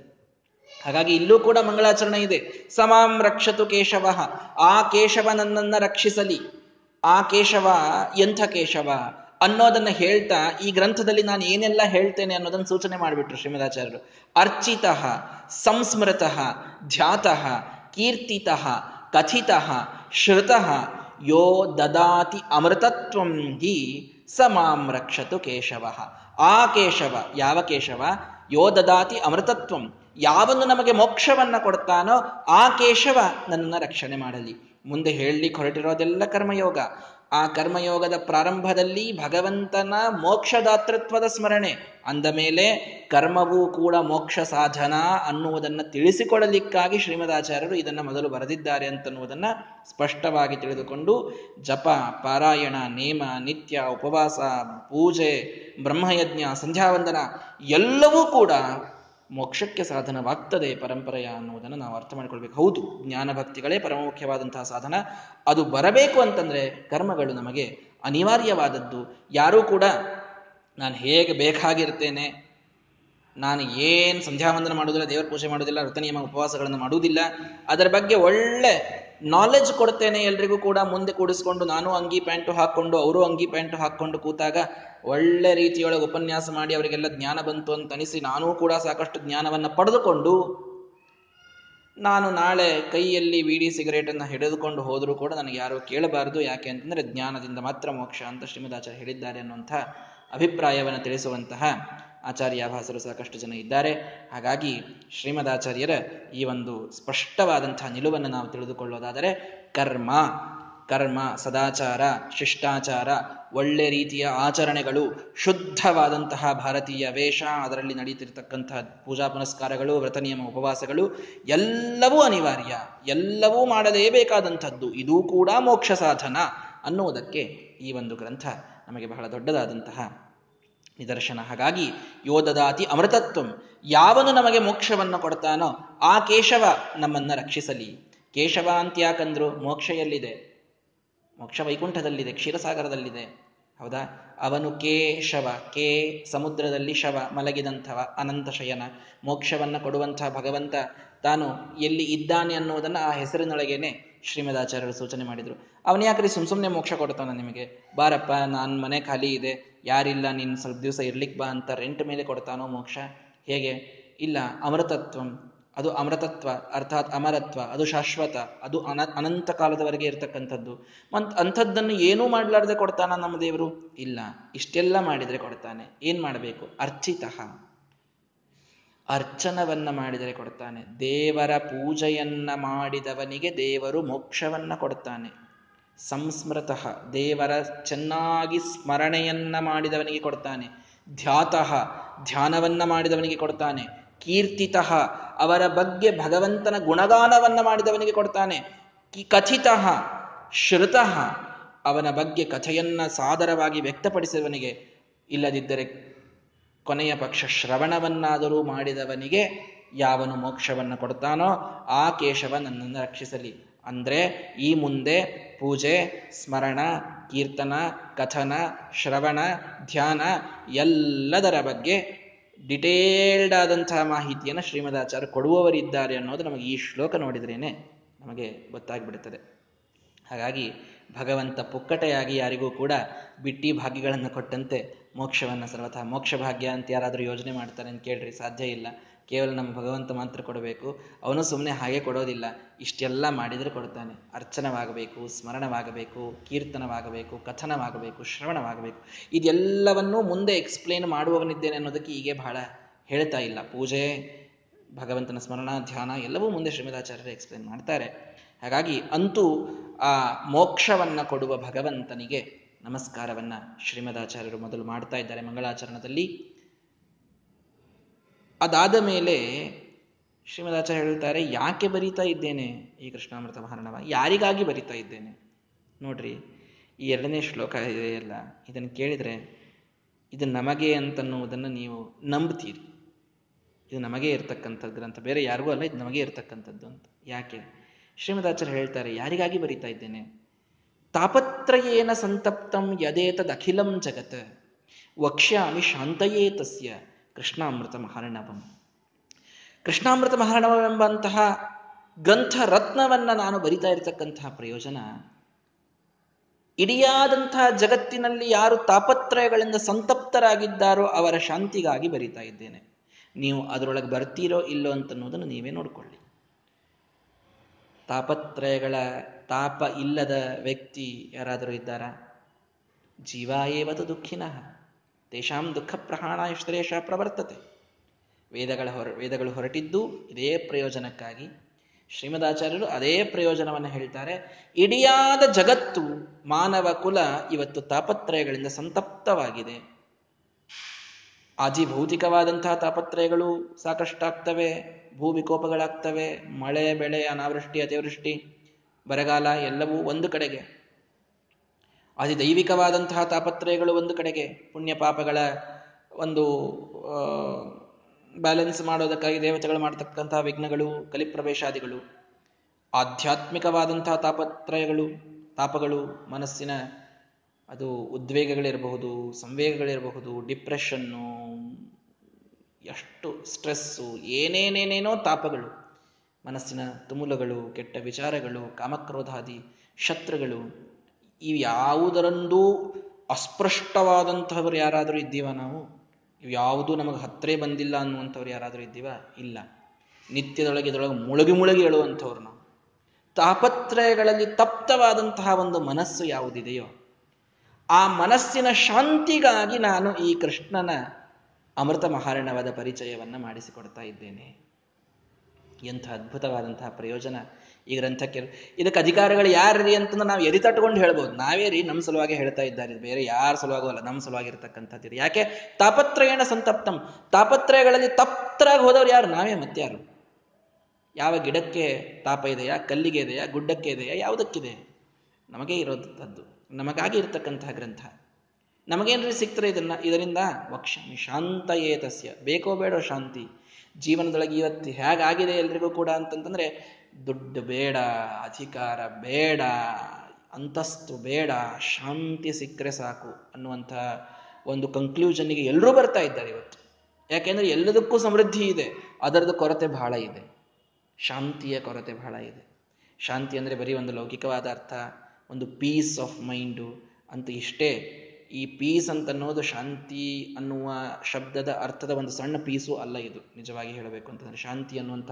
ಹಾಗಾಗಿ ಇಲ್ಲೂ ಕೂಡ ಮಂಗಳಾಚರಣೆ ಇದೆ. ಸಮಾಂ ರಕ್ಷತು ಕೇಶವ, ಆ ಕೇಶವ ನನ್ನನ್ನು ರಕ್ಷಿಸಲಿ. ಆ ಕೇಶವ ಎಂಥ ಕೇಶವ ಅನ್ನೋದನ್ನ ಹೇಳ್ತಾ ಈ ಗ್ರಂಥದಲ್ಲಿ ನಾನು ಏನೆಲ್ಲ ಹೇಳ್ತೇನೆ ಅನ್ನೋದನ್ನ ಸೂಚನೆ ಮಾಡಿಬಿಟ್ರು ಶ್ರೀಮದಾಚಾರ್ಯರು. ಅರ್ಚಿತಃ, ಸಂಸ್ಮೃತಃ, ಧ್ಯಾತಃ, ಕೀರ್ತಿತಃ, ಕಥಿತಃ, ಶ್ರುತಃ, ಯೋ ದದಾತಿ ಅಮೃತತ್ವಂ ಹಿ ಸ ಮಾಂ ರಕ್ಷತು ಕೇಶವಃ. ಆ ಕೇಶವ, ಯಾವ ಕೇಶವ? ಯೋ ದದಾತಿ ಅಮೃತತ್ವಂ, ಯಾವನ್ನು ನಮಗೆ ಮೋಕ್ಷವನ್ನ ಕೊಡ್ತಾನೋ ಆ ಕೇಶವ ನನ್ನನ್ನು ರಕ್ಷಣೆ ಮಾಡಲಿ. ಮುಂದೆ ಹೇಳಲಿಕ್ಕೆ ಹೊರಟಿರೋದೆಲ್ಲ ಕರ್ಮಯೋಗ. ಆ ಕರ್ಮಯೋಗದ ಪ್ರಾರಂಭದಲ್ಲಿ ಭಗವಂತನ ಮೋಕ್ಷದಾತೃತ್ವದ ಸ್ಮರಣೆ ಅಂದ ಮೇಲೆ ಕರ್ಮವೂ ಕೂಡ ಮೋಕ್ಷ ಸಾಧನ ಅನ್ನುವುದನ್ನು ತಿಳಿಸಿಕೊಡಲಿಕ್ಕಾಗಿ ಶ್ರೀಮದಾಚಾರ್ಯರು ಇದನ್ನು ಮೊದಲು ಬರೆದಿದ್ದಾರೆ ಅಂತನ್ನುವುದನ್ನು ಸ್ಪಷ್ಟವಾಗಿ ತಿಳಿದುಕೊಂಡು ಜಪ, ಪಾರಾಯಣ, ನೇಮ, ನಿತ್ಯ, ಉಪವಾಸ, ಪೂಜೆ, ಬ್ರಹ್ಮಯಜ್ಞ, ಸಂಧ್ಯಾವಂದನ ಎಲ್ಲವೂ ಕೂಡ ಮೋಕ್ಷಕ್ಕೆ ಸಾಧನವಾಗ್ತದೆ ಪರಂಪರೆಯ ಅನ್ನುವುದನ್ನು ನಾವು ಅರ್ಥ ಮಾಡಿಕೊಳ್ಬೇಕು. ಹೌದು, ಜ್ಞಾನಭಕ್ತಿಗಳೇ ಪರಮ ಮುಖ್ಯವಾದಂತಹ ಸಾಧನ. ಅದು ಬರಬೇಕು ಅಂತಂದರೆ ಕರ್ಮಗಳು ನಮಗೆ ಅನಿವಾರ್ಯವಾದದ್ದು. ಯಾರೂ ಕೂಡ ನಾನು ಹೇಗೆ ಬೇಕಾಗಿರ್ತೇನೆ, ನಾನು ಏನು ಸಂಧ್ಯಾವಂದನ ಮಾಡೋದಿಲ್ಲ, ದೇವರ ಪೂಜೆ ಮಾಡೋದಿಲ್ಲ, ವ್ರತನಿಯಮ ಉಪವಾಸಗಳನ್ನು ಮಾಡುವುದಿಲ್ಲ, ಅದರ ಬಗ್ಗೆ ಒಳ್ಳೆ ನಾಲೆಜ್ ಕೊಡ್ತೇನೆ ಎಲ್ರಿಗೂ ಕೂಡ, ಮುಂದೆ ಕೂಡಿಸ್ಕೊಂಡು ನಾನು ಅಂಗಿ ಪ್ಯಾಂಟು ಹಾಕ್ಕೊಂಡು ಅವರು ಅಂಗಿ ಪ್ಯಾಂಟು ಹಾಕ್ಕೊಂಡು ಕೂತಾಗ ಒಳ್ಳೆ ರೀತಿಯೊಳಗೆ ಉಪನ್ಯಾಸ ಮಾಡಿ ಅವರಿಗೆಲ್ಲ ಜ್ಞಾನ ಬಂತು ಅಂತ ಅನಿಸಿ ನಾನೂ ಕೂಡ ಸಾಕಷ್ಟು ಜ್ಞಾನವನ್ನು ಪಡೆದುಕೊಂಡು ನಾನು ನಾಳೆ ಕೈಯಲ್ಲಿ ಬೀಡಿ ಸಿಗರೇಟನ್ನು ಹಿಡಿದುಕೊಂಡು ಹೋದರೂ ಕೂಡ ನನಗೆ ಯಾರೂ ಕೇಳಬಾರದು. ಯಾಕೆ ಅಂತಂದರೆ ಜ್ಞಾನದಿಂದ ಮಾತ್ರ ಮೋಕ್ಷ ಅಂತ ಶ್ರೀಮದಾಚಾರ್ಯ ಹೇಳಿದ್ದಾರೆ ಅನ್ನುವಂಥ ಅಭಿಪ್ರಾಯವನ್ನು ತಿಳಿಸುವಂತಹ ಆಚಾರ್ಯಾಭಾಸರು ಸಾಕಷ್ಟು ಜನ ಇದ್ದಾರೆ. ಹಾಗಾಗಿ ಶ್ರೀಮದಾಚಾರ್ಯರ ಈ ಒಂದು ಸ್ಪಷ್ಟವಾದಂತಹ ನಿಲುವನ್ನು ನಾವು ತಿಳಿದುಕೊಳ್ಳೋದಾದರೆ ಕರ್ಮ, ಕರ್ಮ, ಸದಾಚಾರ, ಶಿಷ್ಟಾಚಾರ, ಒಳ್ಳೆ ರೀತಿಯ ಆಚರಣೆಗಳು, ಶುದ್ಧವಾದಂತಹ ಭಾರತೀಯ ವೇಷ, ಅದರಲ್ಲಿ ನಡೀತಿರ್ತಕ್ಕಂತಹ ಪೂಜಾ ಪುನಸ್ಕಾರಗಳು, ವ್ರತ ನಿಯಮ, ಉಪವಾಸಗಳು ಎಲ್ಲವೂ ಅನಿವಾರ್ಯ, ಎಲ್ಲವೂ ಮಾಡಲೇಬೇಕಾದಂಥದ್ದು. ಇದೂ ಕೂಡ ಮೋಕ್ಷ ಸಾಧನ ಅನ್ನುವುದಕ್ಕೆ ಈ ಒಂದು ಗ್ರಂಥ ನಮಗೆ ಬಹಳ ದೊಡ್ಡದಾದಂತಹ ನಿದರ್ಶನ. ಹಾಗಾಗಿ ಯೋ ದದಾತಿ ಅಮೃತತ್ವಂ, ಯಾವನು ನಮಗೆ ಮೋಕ್ಷವನ್ನು ಕೊಡ್ತಾನೋ ಆ ಕೇಶವ ನಮ್ಮನ್ನು ರಕ್ಷಿಸಲಿ. ಕೇಶವ ಅಂತ ಯಾಕಂದ್ರು, ಮೋಕ್ಷ ಎಲ್ಲಿದೆ? ಮೋಕ್ಷ ವೈಕುಂಠದಲ್ಲಿದೆ, ಕ್ಷೀರಸಾಗರದಲ್ಲಿದೆ, ಹೌದಾ? ಅವನು ಕೇಶವ, ಕೇ ಸಮುದ್ರದಲ್ಲಿ ಶವ ಮಲಗಿದಂಥವ, ಅನಂತ ಶಯನ, ಮೋಕ್ಷವನ್ನು ಕೊಡುವಂಥ ಭಗವಂತ ತಾನು ಎಲ್ಲಿ ಇದ್ದಾನೆ ಅನ್ನೋದನ್ನು ಆ ಹೆಸರಿನೊಳಗೇನೆ ಶ್ರೀಮದಾಚಾರ್ಯರು ಸೂಚನೆ ಮಾಡಿದರು. ಅವನು ಯಾಕ್ರಿ ಸುಮ್ ಸುಮ್ಮನೆ ಮೋಕ್ಷ ಕೊಡ್ತಾನ ನಿಮಗೆ? ಬಾರಪ್ಪ, ನಾನು ಮನೆ ಖಾಲಿ ಇದೆ, ಯಾರಿಲ್ಲ, ನೀನು ಸ್ವಲ್ಪ ದಿವಸ ಇರ್ಲಿಕ್ಕೆ ಬಾ ಅಂತ ರೆಂಟ್ ಮೇಲೆ ಕೊಡ್ತಾನೋ ಮೋಕ್ಷ? ಹೇಗೆ? ಇಲ್ಲ, ಅಮೃತತ್ವಂ, ಅದು ಅಮೃತತ್ವ ಅರ್ಥಾತ್ ಅಮರತ್ವ, ಅದು ಶಾಶ್ವತ, ಅದು ಅನಂತ ಕಾಲದವರೆಗೆ ಇರತಕ್ಕಂಥದ್ದು. ಅಂಥದ್ದನ್ನು ಏನೂ ಮಾಡಲಾರ್ದೆ ಕೊಡ್ತಾನ ನಮ್ಮ ದೇವರು? ಇಲ್ಲ, ಇಷ್ಟೆಲ್ಲ ಮಾಡಿದರೆ ಕೊಡ್ತಾನೆ. ಏನು ಮಾಡಬೇಕು? ಅರ್ಚಿತಃ, ಅರ್ಚನವನ್ನ ಮಾಡಿದರೆ ಕೊಡ್ತಾನೆ. ದೇವರ ಪೂಜೆಯನ್ನ ಮಾಡಿದವನಿಗೆ ದೇವರು ಮೋಕ್ಷವನ್ನ ಕೊಡ್ತಾನೆ. ಸಂಸ್ಮೃತಃ, ದೇವರ ಚೆನ್ನಾಗಿ ಸ್ಮರಣೆಯನ್ನ ಮಾಡಿದವನಿಗೆ ಕೊಡ್ತಾನೆ. ಧ್ಯಾತಃ, ಧ್ಯಾನವನ್ನ ಮಾಡಿದವನಿಗೆ ಕೊಡ್ತಾನೆ. ಕೀರ್ತಿತಃ, ಅವರ ಬಗ್ಗೆ ಭಗವಂತನ ಗುಣಗಾನವನ್ನ ಮಾಡಿದವನಿಗೆ ಕೊಡ್ತಾನೆ. ಕಥಿತಃ, ಶ್ರುತಃ, ಅವನ ಬಗ್ಗೆ ಕಥೆಯನ್ನ ಸಾದರವಾಗಿ ವ್ಯಕ್ತಪಡಿಸಿದವನಿಗೆ, ಇಲ್ಲದಿದ್ದರೆ ಕೊನೆಯ ಪಕ್ಷ ಶ್ರವಣವನ್ನಾದರೂ ಮಾಡಿದವನಿಗೆ ಯಾವನು ಮೋಕ್ಷವನ್ನು ಕೊಡ್ತಾನೋ ಆ ಕೇಶವ ನನ್ನನ್ನು ರಕ್ಷಿಸಲಿ. ಅಂದರೆ ಈ ಮುಂದೆ ಪೂಜೆ, ಸ್ಮರಣ, ಕೀರ್ತನ, ಕಥನ, ಶ್ರವಣ, ಧ್ಯಾನ ಎಲ್ಲದರ ಬಗ್ಗೆ ಡಿಟೇಲ್ಡ್ ಆದಂತಹ ಮಾಹಿತಿಯನ್ನು ಶ್ರೀಮದಾಚಾರ್ಯ ಕೊಡುವವರಿದ್ದಾರೆ ಅನ್ನೋದು ನಮಗೆ ಈ ಶ್ಲೋಕ ನೋಡಿದ್ರೇನೆ ನಮಗೆ ಗೊತ್ತಾಗ್ಬಿಡುತ್ತದೆ. ಹಾಗಾಗಿ ಭಗವಂತ ಪುಕ್ಕಟೆಯಾಗಿ ಯಾರಿಗೂ ಕೂಡ ಬಿಟ್ಟಿ ಭಾಗ್ಯಗಳನ್ನು ಕೊಟ್ಟಂತೆ ಮೋಕ್ಷವನ್ನು ಸರ್ವಥಾ, ಮೋಕ್ಷ ಭಾಗ್ಯ ಅಂತ ಯಾರಾದರೂ ಯೋಜನೆ ಮಾಡ್ತಾರೆ ಅಂತ ಕೇಳ್ರಿ, ಸಾಧ್ಯ ಇಲ್ಲ. ಕೇವಲ ನಮ್ಮ ಭಗವಂತ ಮಾತ್ರ ಕೊಡಬೇಕು. ಅವನು ಸುಮ್ಮನೆ ಹಾಗೆ ಕೊಡೋದಿಲ್ಲ, ಇಷ್ಟೆಲ್ಲ ಮಾಡಿದರೆ ಕೊಡ್ತಾನೆ. ಅರ್ಚನವಾಗಬೇಕು, ಸ್ಮರಣವಾಗಬೇಕು, ಕೀರ್ತನವಾಗಬೇಕು, ಕಥನವಾಗಬೇಕು, ಶ್ರವಣವಾಗಬೇಕು. ಇದೆಲ್ಲವನ್ನೂ ಮುಂದೆ ಎಕ್ಸ್ಪ್ಲೇನ್ ಮಾಡುವವನಿದ್ದೇನೆ ಅನ್ನೋದಕ್ಕೆ ಹೀಗೆ ಬಹಳ ಹೇಳ್ತಾ ಇಲ್ಲ. ಪೂಜೆ, ಭಗವಂತನ ಸ್ಮರಣ, ಧ್ಯಾನ ಎಲ್ಲವೂ ಮುಂದೆ ಶ್ರೀಮದಾಚಾರ್ಯರು ಎಕ್ಸ್ಪ್ಲೇನ್ ಮಾಡ್ತಾರೆ. ಹಾಗಾಗಿ ಅಂತೂ ಆ ಮೋಕ್ಷವನ್ನು ಕೊಡುವ ಭಗವಂತನಿಗೆ ನಮಸ್ಕಾರವನ್ನು ಶ್ರೀಮದಾಚಾರ್ಯರು ಮೊದಲು ಮಾಡ್ತಾ ಇದ್ದಾರೆ ಮಂಗಳಾಚರಣದಲ್ಲಿ. ಅದಾದ ಮೇಲೆ ಶ್ರೀಮದಾಚಾರ್ಯ ಹೇಳ್ತಾರೆ, ಯಾಕೆ ಬರಿತಾ ಇದ್ದೇನೆ ಈ ಕೃಷ್ಣಾಮೃತ ಮಹಾರ್ಣವ, ಯಾರಿಗಾಗಿ ಬರಿತಾ ಇದ್ದೇನೆ? ನೋಡ್ರಿ, ಈ 2ನೇ ಶ್ಲೋಕ ಇದೆಯಲ್ಲ, ಇದನ್ನು ಕೇಳಿದರೆ ಇದು ನಮಗೆ ಅಂತನ್ನುವುದನ್ನು ನೀವು ನಂಬ್ತೀರಿ. ಇದು ನಮಗೆ ಇರ್ತಕ್ಕಂಥದ್ದು ಗ್ರಂಥ, ಬೇರೆ ಯಾರಿಗೂ ಅಲ್ಲ, ಇದು ನಮಗೆ ಇರ್ತಕ್ಕಂಥದ್ದು ಅಂತ. ಯಾಕೆ ಶ್ರೀಮದಾಚಾರ್ಯ ಹೇಳ್ತಾರೆ ಯಾರಿಗಾಗಿ ಬರಿತಾ ಇದ್ದೇನೆ? ತಾಪತ್ರಯೇನ ಸಂತಪ್ತಂ ಯದೇತದಖಿಲಂ ಜಗತ್ ವಕ್ಷ್ಯಾಮಿ ಶಾಂತಯೇ ತಸ್ಯ ಕೃಷ್ಣಾಮೃತ ಮಹಾರ್ಣವಂ. ಕೃಷ್ಣಾಮೃತ ಮಹಾರ್ಣವವೆಂಬಂತಹ ಗ್ರಂಥ ರತ್ನವನ್ನು ನಾನು ಬರಿತಾ ಇರತಕ್ಕಂತಹ ಪ್ರಯೋಜನ ಇಡಿಯಾದಂತಹ ಜಗತ್ತಿನಲ್ಲಿ ಯಾರು ತಾಪತ್ರಯಗಳಿಂದ ಸಂತಪ್ತರಾಗಿದ್ದಾರೋ ಅವರ ಶಾಂತಿಗಾಗಿ ಬರಿತಾ ಇದ್ದೇನೆ. ನೀವು ಅದರೊಳಗೆ ಬರ್ತೀರೋ ಇಲ್ಲೋ ಅಂತನ್ನುವುದನ್ನು ನೀವೇ ನೋಡಿಕೊಳ್ಳಿ. ತಾಪತ್ರಯಗಳ ತಾಪ ಇಲ್ಲದ ವ್ಯಕ್ತಿ ಯಾರಾದರೂ ಇದ್ದಾರಾ? ಜೀವಾಯೇವತು ದುಃಖಿನಃ ತೇಷಾಂ ದುಃಖ ಪ್ರಹಾಣಾಯ ಶ್ರೇಷ ಪ್ರವರ್ತತೆ. ವೇದಗಳು ಹೊರಟಿದ್ದು ಇದೇ ಪ್ರಯೋಜನಕ್ಕಾಗಿ. ಶ್ರೀಮದಾಚಾರ್ಯರು ಅದೇ ಪ್ರಯೋಜನವನ್ನು ಹೇಳ್ತಾರೆ. ಇಡಿಯಾದ ಜಗತ್ತು, ಮಾನವ ಕುಲ ಇವತ್ತು ತಾಪತ್ರಯಗಳಿಂದ ಸಂತಪ್ತವಾಗಿದೆ. ಆಜಿ ಭೌತಿಕವಾದಂತಹ ತಾಪತ್ರಯಗಳು ಸಾಕಷ್ಟಾಗ್ತವೆ, ಭೂವಿಕೋಪಗಳಾಗ್ತವೆ, ಮಳೆ ಬೆಳೆ ಅನಾವೃಷ್ಟಿ ಅತಿವೃಷ್ಟಿ ಬರಗಾಲ ಎಲ್ಲವೂ ಒಂದು ಕಡೆಗೆ, ಅತಿ ದೈವಿಕವಾದಂತಹ ತಾಪತ್ರಯಗಳು ಒಂದು ಕಡೆಗೆ, ಪುಣ್ಯ ಪಾಪಗಳ ಒಂದು ಬ್ಯಾಲೆನ್ಸ್ ಮಾಡೋದಕ್ಕಾಗಿ ದೇವತೆಗಳು ಮಾಡತಕ್ಕಂತಹ ವಿಘ್ನಗಳು, ಕಲಿಪ್ರವೇಶಾದಿಗಳು, ಆಧ್ಯಾತ್ಮಿಕವಾದಂತಹ ತಾಪತ್ರಯಗಳು, ತಾಪಗಳು, ಮನಸ್ಸಿನ ಅದು ಉದ್ವೇಗಗಳಿರಬಹುದು, ಸಂವೇಗಗಳಿರಬಹುದು, ಡಿಪ್ರೆಷನ್ನು, ಎಷ್ಟು ಸ್ಟ್ರೆಸ್ಸು, ಏನೇನೇನೇನೋ ತಾಪಗಳು, ಮನಸ್ಸಿನ ತುಮುಲಗಳು, ಕೆಟ್ಟ ವಿಚಾರಗಳು, ಕಾಮಕ್ರೋಧಾದಿ ಶತ್ರುಗಳು, ಇವು ಯಾವುದರಂದೂ ಅಸ್ಪೃಷ್ಟವಾದಂಥವ್ರು ಯಾರಾದರೂ ಇದ್ದೀವ ನಾವು? ಇವು ಯಾವುದೂ ನಮಗೆ ಹತ್ತಿರ ಬಂದಿಲ್ಲ ಅನ್ನುವಂಥವ್ರು ಯಾರಾದರೂ ಇದ್ದೀವ? ಇಲ್ಲ. ನಿತ್ಯದೊಳಗೆ ಇದರೊಳಗೆ ಮುಳುಗಿ ಮುಳುಗಿ ಹೇಳುವಂಥವ್ರು ನಾವು. ತಾಪತ್ರಯಗಳಲ್ಲಿ ತಪ್ತವಾದಂತಹ ಒಂದು ಮನಸ್ಸು ಯಾವುದಿದೆಯೋ ಆ ಮನಸ್ಸಿನ ಶಾಂತಿಗಾಗಿ ನಾನು ಈ ಕೃಷ್ಣನ ಅಮೃತ ಮಹಾರ್ಣವದ ಪರಿಚಯವನ್ನು ಮಾಡಿಸಿಕೊಡ್ತಾ ಇದ್ದೇನೆ. ಎಂಥ ಅದ್ಭುತವಾದಂತಹ ಪ್ರಯೋಜನ ಈ ಗ್ರಂಥಕ್ಕೆ. ಇದಕ್ಕೆ ಅಧಿಕಾರಿಗಳು ಯಾರ್ರಿ ಅಂತಂದ್ರೆ ನಾವು ಎದೆ ತಟ್ಕೊಂಡು ಹೇಳ್ಬೋದು, ನಾವೇ ರೀ ನಮ್ಮ ಸಲುವಾಗಿ ಹೇಳ್ತಾ ಇದ್ದಾರೆ, ಬೇರೆ ಯಾರ ಸಲುವಾಗೂ ಅಲ್ಲ, ನಮ್ಮ ಸಲುವಾಗಿರ್ತಕ್ಕಂಥದ್ದು. ಯಾಕೆ? ತಾಪತ್ರಯಣ ಸಂತಪ್ತಂ, ತಾಪತ್ರಯಗಳಲ್ಲಿ ತಪ್ತರಾಗಿ ಹೋದವ್ರು ಯಾರು? ನಾವೇ, ಮತ್ತಾರು. ಯಾವ ಗಿಡಕ್ಕೆ ತಾಪ ಇದೆಯಾ? ಕಲ್ಲಿಗೆ ಇದೆಯಾ? ಗುಡ್ಡಕ್ಕೆ ಇದೆಯಾ? ಯಾವುದಕ್ಕಿದೆ? ನಮಗೆ ಇರೋದಂಥದ್ದು, ನಮಗಾಗಿ ಇರತಕ್ಕಂತಹ ಗ್ರಂಥ. ನಮಗೇನ್ರಿ ಸಿಗ್ತಾರೆ ಇದರಿಂದ? ವಕ್ಷಮಿ ಶಾಂತ ಏತಸ್ಯ, ಬೇಕೋ ಬೇಡೋ ಶಾಂತಿ. ಜೀವನದೊಳಗೆ ಇವತ್ತು ಹೇಗಾಗಿದೆ ಎಲ್ರಿಗೂ ಕೂಡ ಅಂತಂತಂದ್ರೆ, ದುಡ್ಡು ಬೇಡ, ಅಧಿಕಾರ ಬೇಡ, ಅಂತಸ್ತು ಬೇಡ, ಶಾಂತಿ ಸಿಕ್ಕರೆ ಸಾಕು ಅನ್ನುವಂಥ ಒಂದು ಕನ್ಕ್ಲೂಷನ್ಗೆ ಎಲ್ಲರೂ ಬರ್ತಾ ಇದ್ದಾರೆ ಇವತ್ತು. ಯಾಕೆಂದ್ರೆ ಎಲ್ಲದಕ್ಕೂ ಸಮೃದ್ಧಿ ಇದೆ, ಅದರದ್ದು ಕೊರತೆ ಬಹಳ ಇದೆ, ಶಾಂತಿಯ ಕೊರತೆ ಬಹಳ ಇದೆ. ಶಾಂತಿ ಅಂದರೆ ಬರೀ ಒಂದು ಲೌಕಿಕವಾದ ಅರ್ಥ, ಒಂದು ಪೀಸ್ ಆಫ್ ಮೈಂಡು ಅಂತ ಇಷ್ಟೇ. ಈ ಪೀಸ್ ಅಂತನ್ನೋದು, ಶಾಂತಿ ಅನ್ನುವ ಶಬ್ದದ ಅರ್ಥದ ಒಂದು ಸಣ್ಣ ಪೀಸು ಅಲ್ಲ ಇದು. ನಿಜವಾಗಿ ಹೇಳಬೇಕು ಅಂತಂದರೆ ಶಾಂತಿ ಅನ್ನುವಂಥ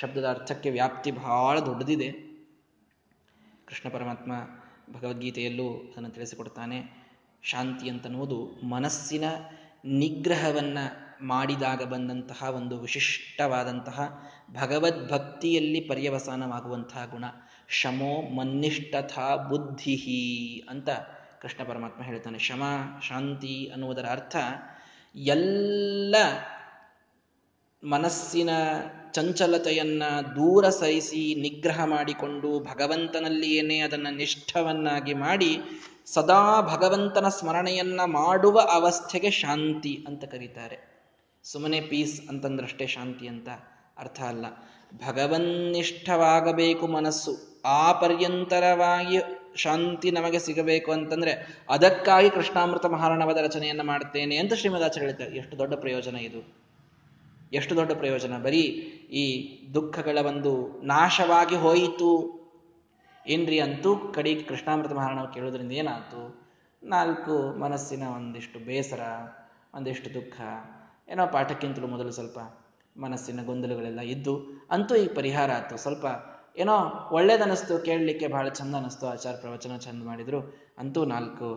ಶಬ್ದದ ಅರ್ಥಕ್ಕೆ ವ್ಯಾಪ್ತಿ ಬಹಳ ದೊಡ್ಡದಿದೆ. ಕೃಷ್ಣ ಪರಮಾತ್ಮ ಭಗವದ್ಗೀತೆಯಲ್ಲೂ ಅದನ್ನು ತಿಳಿಸಿಕೊಡ್ತಾನೆ. ಶಾಂತಿ ಅಂತನ್ನುವುದು ಮನಸ್ಸಿನ ನಿಗ್ರಹವನ್ನು ಮಾಡಿದಾಗ ಬಂದಂತಹ ಒಂದು ವಿಶಿಷ್ಟವಾದಂತಹ ಭಗವದ್ಭಕ್ತಿಯಲ್ಲಿ ಪರ್ಯವಸಾನವಾಗುವಂತಹ ಗುಣ. ಶಮೋ ಮನ್ನಿಷ್ಠಥಾ ಬುದ್ಧಿ ಅಂತ ಕೃಷ್ಣ ಪರಮಾತ್ಮ ಹೇಳ್ತಾನೆ. ಶಮ, ಶಾಂತಿ ಅನ್ನುವುದರ ಅರ್ಥ ಎಲ್ಲ ಮನಸ್ಸಿನ ಚಂಚಲತೆಯನ್ನು ದೂರ ಸರಿಸಿ ನಿಗ್ರಹ ಮಾಡಿಕೊಂಡು ಭಗವಂತನಲ್ಲಿಯೇನೇ ಅದನ್ನು ನಿಷ್ಠವನ್ನಾಗಿ ಮಾಡಿ ಸದಾ ಭಗವಂತನ ಸ್ಮರಣೆಯನ್ನು ಮಾಡುವ ಅವಸ್ಥೆಗೆ ಶಾಂತಿ ಅಂತ ಕರೀತಾರೆ. ಸುಮ್ಮನೆ ಪೀಸ್ ಅಂತಂದ್ರಷ್ಟೇ ಶಾಂತಿ ಅಂತ ಅರ್ಥ ಅಲ್ಲ. ಭಗವನ್ನಿಷ್ಠವಾಗಬೇಕು ಮನಸ್ಸು, ಆ ಪರ್ಯಂತರವಾಗಿ ಶಾಂತಿ ನಮಗೆ ಸಿಗಬೇಕು ಅಂತಂದ್ರೆ ಅದಕ್ಕಾಗಿ ಕೃಷ್ಣಾಮೃತ ಮಹಾರ್ಣವದ ರಚನೆಯನ್ನು ಮಾಡ್ತೇನೆ ಅಂತ ಶ್ರೀಮದಾಚಾರ್ಯ ಹೇಳ್ತಾರೆ. ಎಷ್ಟು ದೊಡ್ಡ ಪ್ರಯೋಜನ ಇದು, ಎಷ್ಟು ದೊಡ್ಡ ಪ್ರಯೋಜನ. ಬರೀ ಈ ದುಃಖಗಳ ಒಂದು ನಾಶವಾಗಿ ಹೋಯಿತು ಏನ್ರಿ ಅಂತೂ ಕಡೆಗೆ ಕೃಷ್ಣಾಮೃತ ಮಹಾರ್ಣವ ಕೇಳೋದ್ರಿಂದ ಏನಾಯ್ತು? ನಾಲ್ಕು ಮನಸ್ಸಿನ ಒಂದಿಷ್ಟು ಬೇಸರ, ಒಂದಿಷ್ಟು ದುಃಖ, ಏನೋ ಪಾಠಕ್ಕಿಂತಲೂ ಮೊದಲು ಸ್ವಲ್ಪ ಮನಸ್ಸಿನ ಗೊಂದಲಗಳೆಲ್ಲ ಇದ್ದು ಅಂತೂ ಈಗ ಪರಿಹಾರ ಆಯ್ತು. ಸ್ವಲ್ಪ ಏನೋ ಒಳ್ಳೇದನಿಸ್ತು, ಕೇಳಲಿಕ್ಕೆ ಬಹಳ ಚಂದ ಅನಿಸ್ತು, ಆಚಾರ ಪ್ರವಚನ ಚಂದ ಮಾಡಿದ್ರು, ಅಂತೂ ನಾಲ್ಕು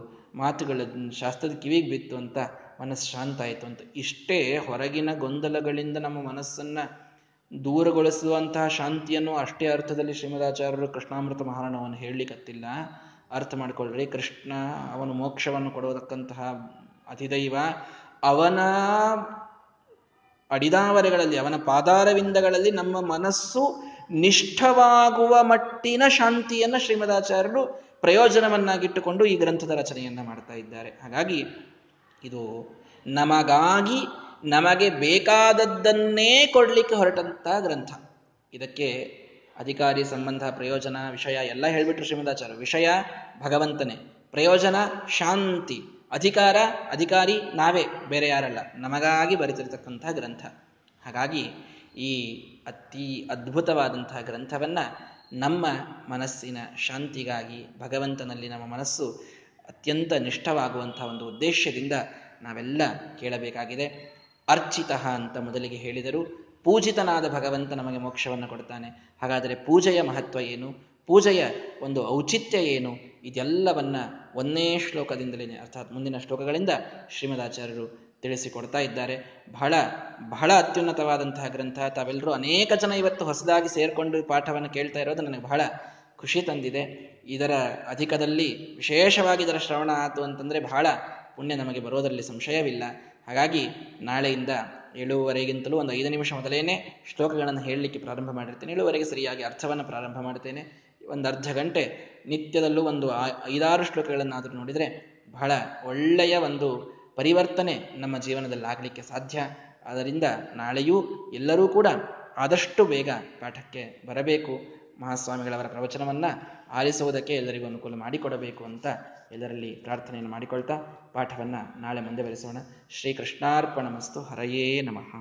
ಮಾತುಗಳ ಶಾಸ್ತ್ರದ ಕಿವಿಗೆ ಬಿತ್ತು ಅಂತ ಮನಸ್ಸು ಶಾಂತ ಆಯಿತು ಅಂತ. ಇಷ್ಟೇ ಹೊರಗಿನ ಗೊಂದಲಗಳಿಂದ ನಮ್ಮ ಮನಸ್ಸನ್ನು ದೂರಗೊಳಿಸುವಂತಹ ಶಾಂತಿಯನ್ನು ಅಷ್ಟೇ ಅರ್ಥದಲ್ಲಿ ಶ್ರೀಮದಾಚಾರ್ಯರು ಕೃಷ್ಣಾಮೃತ ಮಹಾರ್ಣವನ್ನು ಹೇಳಲಿಕ್ಕತ್ತಿಲ್ಲ. ಅರ್ಥ ಮಾಡಿಕೊಳ್ಳ್ರಿ, ಕೃಷ್ಣ ಅವನು ಮೋಕ್ಷವನ್ನು ಕೊಡತಕ್ಕಂತಹ ಅತಿದೈವ. ಅವನ ಅಡಿದಾವರೆಗಳಲ್ಲಿ, ಅವನ ಪಾದಾರವಿಂದಗಳಲ್ಲಿ ನಮ್ಮ ಮನಸ್ಸು ನಿಷ್ಠವಾಗುವ ಮಟ್ಟಿನ ಶಾಂತಿಯನ್ನು ಶ್ರೀಮದಾಚಾರ್ಯರು ಪ್ರಯೋಜನವನ್ನಾಗಿಟ್ಟುಕೊಂಡು ಈ ಗ್ರಂಥದ ರಚನೆಯನ್ನು ಮಾಡ್ತಾ ಇದ್ದಾರೆ. ಹಾಗಾಗಿ ಇದು ನಮಗಾಗಿ, ನಮಗೆ ಬೇಕಾದದ್ದನ್ನೇ ಕೊಡಲಿಕ್ಕೆ ಹೊರಟಂತಹ ಗ್ರಂಥ. ಇದಕ್ಕೆ ಅಧಿಕಾರಿ, ಸಂಬಂಧ, ಪ್ರಯೋಜನ, ವಿಷಯ ಎಲ್ಲ ಹೇಳಿಬಿಟ್ರು ಶ್ರೀಮದಾಚಾರ್ಯರು. ವಿಷಯ ಭಗವಂತನೇ, ಪ್ರಯೋಜನ ಶಾಂತಿ, ಅಧಿಕಾರ ಅಧಿಕಾರಿ ನಾವೇ, ಬೇರೆ ಯಾರಲ್ಲ, ನಮಗಾಗಿ ಬರೆದಿರತಕ್ಕಂತಹ ಗ್ರಂಥ. ಹಾಗಾಗಿ ಈ ಅತಿ ಅದ್ಭುತವಾದಂತಹ ಗ್ರಂಥವನ್ನು ನಮ್ಮ ಮನಸ್ಸಿನ ಶಾಂತಿಗಾಗಿ ಭಗವಂತನಲ್ಲಿ ನಮ್ಮ ಮನಸ್ಸು ಅತ್ಯಂತ ನಿಷ್ಠವಾಗುವಂತಹ ಒಂದು ಉದ್ದೇಶದಿಂದ ನಾವೆಲ್ಲ ಕೇಳಬೇಕಾಗಿದೆ. ಅರ್ಚಿತ ಅಂತ ಮೊದಲಿಗೆ ಹೇಳಿದರು. ಪೂಜಿತನಾದ ಭಗವಂತ ನಮಗೆ ಮೋಕ್ಷವನ್ನು ಕೊಡ್ತಾನೆ. ಹಾಗಾದರೆ ಪೂಜೆಯ ಮಹತ್ವ ಏನು, ಪೂಜೆಯ ಒಂದು ಔಚಿತ್ಯ ಏನು, ಇದೆಲ್ಲವನ್ನ ಒಂದೇ ಶ್ಲೋಕದಿಂದಲೇ ಅರ್ಥಾತ್ ಮುಂದಿನ ಶ್ಲೋಕಗಳಿಂದ ಶ್ರೀಮದಾಚಾರ್ಯರು ತಿಳಿಸಿಕೊಡ್ತಾ ಇದ್ದಾರೆ. ಬಹಳ ಬಹಳ ಅತ್ಯುನ್ನತವಾದಂತಹ ಗ್ರಂಥ. ತಾವೆಲ್ಲರೂ ಅನೇಕ ಜನ ಇವತ್ತು ಹೊಸದಾಗಿ ಸೇರಿಕೊಂಡು ಪಾಠವನ್ನು ಕೇಳ್ತಾ ಇರೋದು ನನಗೆ ಬಹಳ ಖುಷಿ ತಂದಿದೆ. ಇದರ ಅಧಿಕದಲ್ಲಿ ವಿಶೇಷವಾಗಿ ಇದರ ಶ್ರವಣ ಆಯಿತು ಅಂತಂದರೆ ಬಹಳ ಪುಣ್ಯ ನಮಗೆ ಬರೋದರಲ್ಲಿ ಸಂಶಯವಿಲ್ಲ. ಹಾಗಾಗಿ ನಾಳೆಯಿಂದ 7:15 ಒಂದು 5 ನಿಮಿಷ ಮೊದಲೇನೆ ಶ್ಲೋಕಗಳನ್ನು ಹೇಳಲಿಕ್ಕೆ ಪ್ರಾರಂಭ ಮಾಡಿರ್ತೇನೆ. 7 ಸರಿಯಾಗಿ ಅರ್ಥವನ್ನು ಪ್ರಾರಂಭ ಮಾಡ್ತೇನೆ. ಒಂದು ಅರ್ಧ ಗಂಟೆ ನಿತ್ಯದಲ್ಲೂ ಒಂದು 5-6 ಶ್ಲೋಕಗಳನ್ನಾದರೂ ನೋಡಿದರೆ ಬಹಳ ಒಳ್ಳೆಯ ಒಂದು ಪರಿವರ್ತನೆ ನಮ್ಮ ಜೀವನದಲ್ಲಿ ಆಗಲಿಕ್ಕೆ ಸಾಧ್ಯ. ಆದ್ದರಿಂದ ನಾಳೆಯೂ ಎಲ್ಲರೂ ಕೂಡ ಆದಷ್ಟು ಬೇಗ ಪಾಠಕ್ಕೆ ಬರಬೇಕು. ಮಹಾಸ್ವಾಮಿಗಳವರ ಪ್ರವಚನವನ್ನು ಆಲಿಸುವುದಕ್ಕೆ ಎಲ್ಲರಿಗೂ ಅನುಕೂಲ ಮಾಡಿಕೊಡಬೇಕು ಅಂತ ಎಲ್ಲರಲ್ಲಿ ಪ್ರಾರ್ಥನೆಯನ್ನು ಮಾಡಿಕೊಳ್ತಾ ಪಾಠವನ್ನು ನಾಳೆ ಮುಂದುವರಿಸೋಣ. ಶ್ರೀಕೃಷ್ಣಾರ್ಪಣಮಸ್ತು. ಹರಯೇ ನಮಃ.